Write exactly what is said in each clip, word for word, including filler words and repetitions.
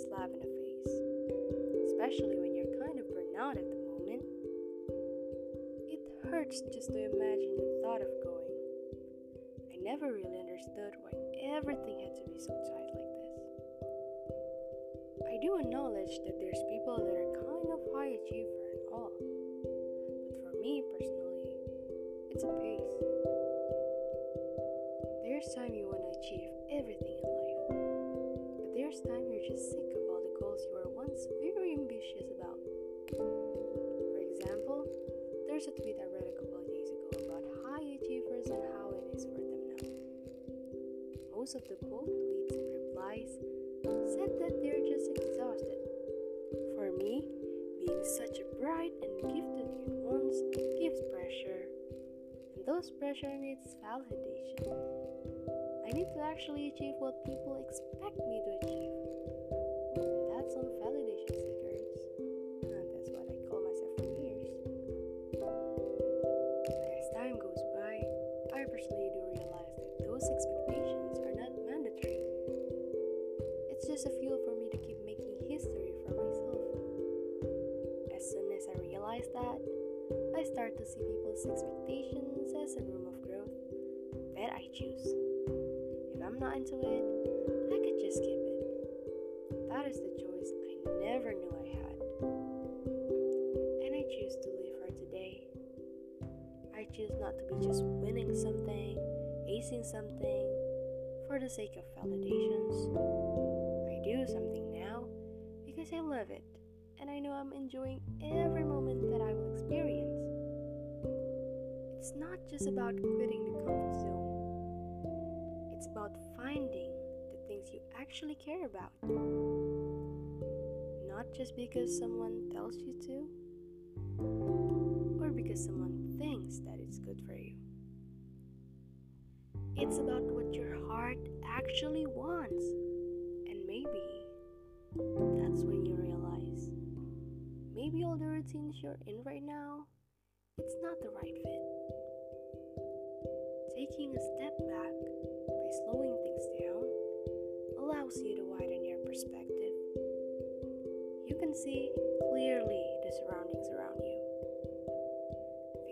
biggest slap in the face, especially when you're kind of burnt out at the moment. It hurts just to imagine the thought of going. I never really understood why everything had to be so tight like this. I do acknowledge that there's people that are kind of high achiever and all, but for me personally, it's a pace. There's time you want to achieve everything in life, but there's time you're just sick of all the goals you were once very ambitious about. For example, there's a tweet I read a couple of days ago about high achievers and how it is for them now. Most of the quote tweets and replies said that they're just exhausted. For me, being such a bright and gifted kid once gives pressure, and those pressure needs validation. I need to actually achieve what people expect me to achieve. And that's on validation seekers. And that's what I call myself for years. As time goes by, I personally do realize that those expectations are not mandatory. It's just a fuel for me to keep making history for myself. As soon as I realize that, I start to see people's expectations as a room of growth that I choose. I'm not into it, I could just skip it. That is the choice I never knew I had. And I choose to live for today. I choose not to be just winning something, acing something, for the sake of validations. I do something now because I love it, and I know I'm enjoying every moment that I will experience. It's not just about quitting the comfort zone. It's about finding the things you actually care about. Not just because someone tells you to, or because someone thinks that it's good for you. It's about what your heart actually wants. And maybe that's when you realize maybe all the routines you're in right now, it's not the right fit. Taking a step back, slowing things down, allows you to widen your perspective. You can see clearly the surroundings around you.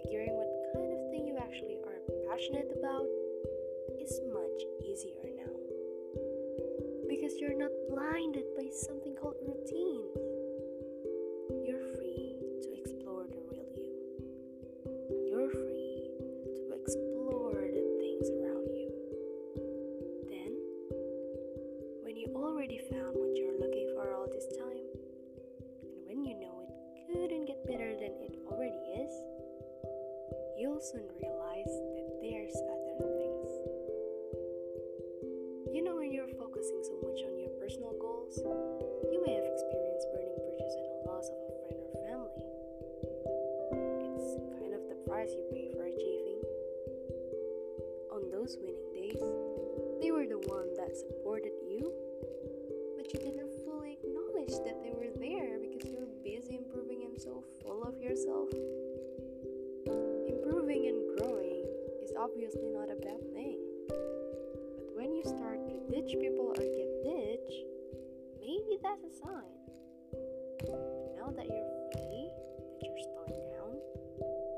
Figuring what kind of thing you actually are passionate about is much easier now, because you're not blinded by something called routine. You're free to explore the real you. You're free to explore the things around you. Already found what you're looking for all this time, and when you know it couldn't get better than it already is, you'll soon realize that there's other things. You know, when you're focusing so much on your personal goals, you may have experienced burning bridges and a loss of a friend or family. It's kind of the price you pay for achieving. On those winning days, they were the one that supported you, but you didn't fully acknowledge that they were there because you were busy improving and so full of yourself. Improving and growing is obviously not a bad thing, but when you start to ditch people or get ditched, maybe that's a sign. But now that you're free, that you're slowing down,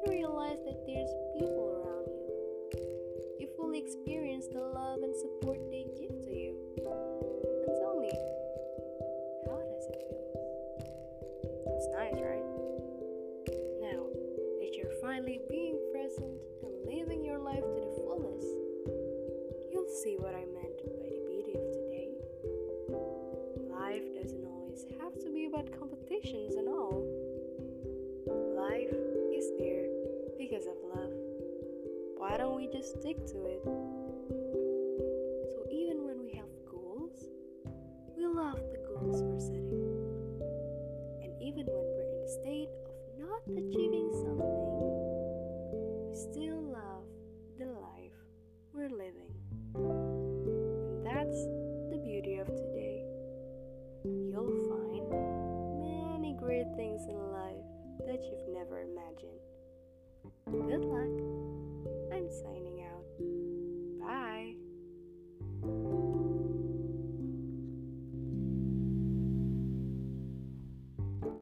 you realize that there's people around you. You fully experience the love and support they give to you. And tell me, how does it feel? It's nice, right? Now that you're finally being present and living your life to the fullest, you'll see what I meant by the beauty of today. Life doesn't always have to be about competitions and all. Life is there because of love. Why don't we just stick to it? So even when we have goals, we love the goals we're setting. And even when we're in the state of not achieving something, we still love the life we're living. And that's the beauty of today. You'll find many great things in life that you've never imagined. Good luck! I'm signing out.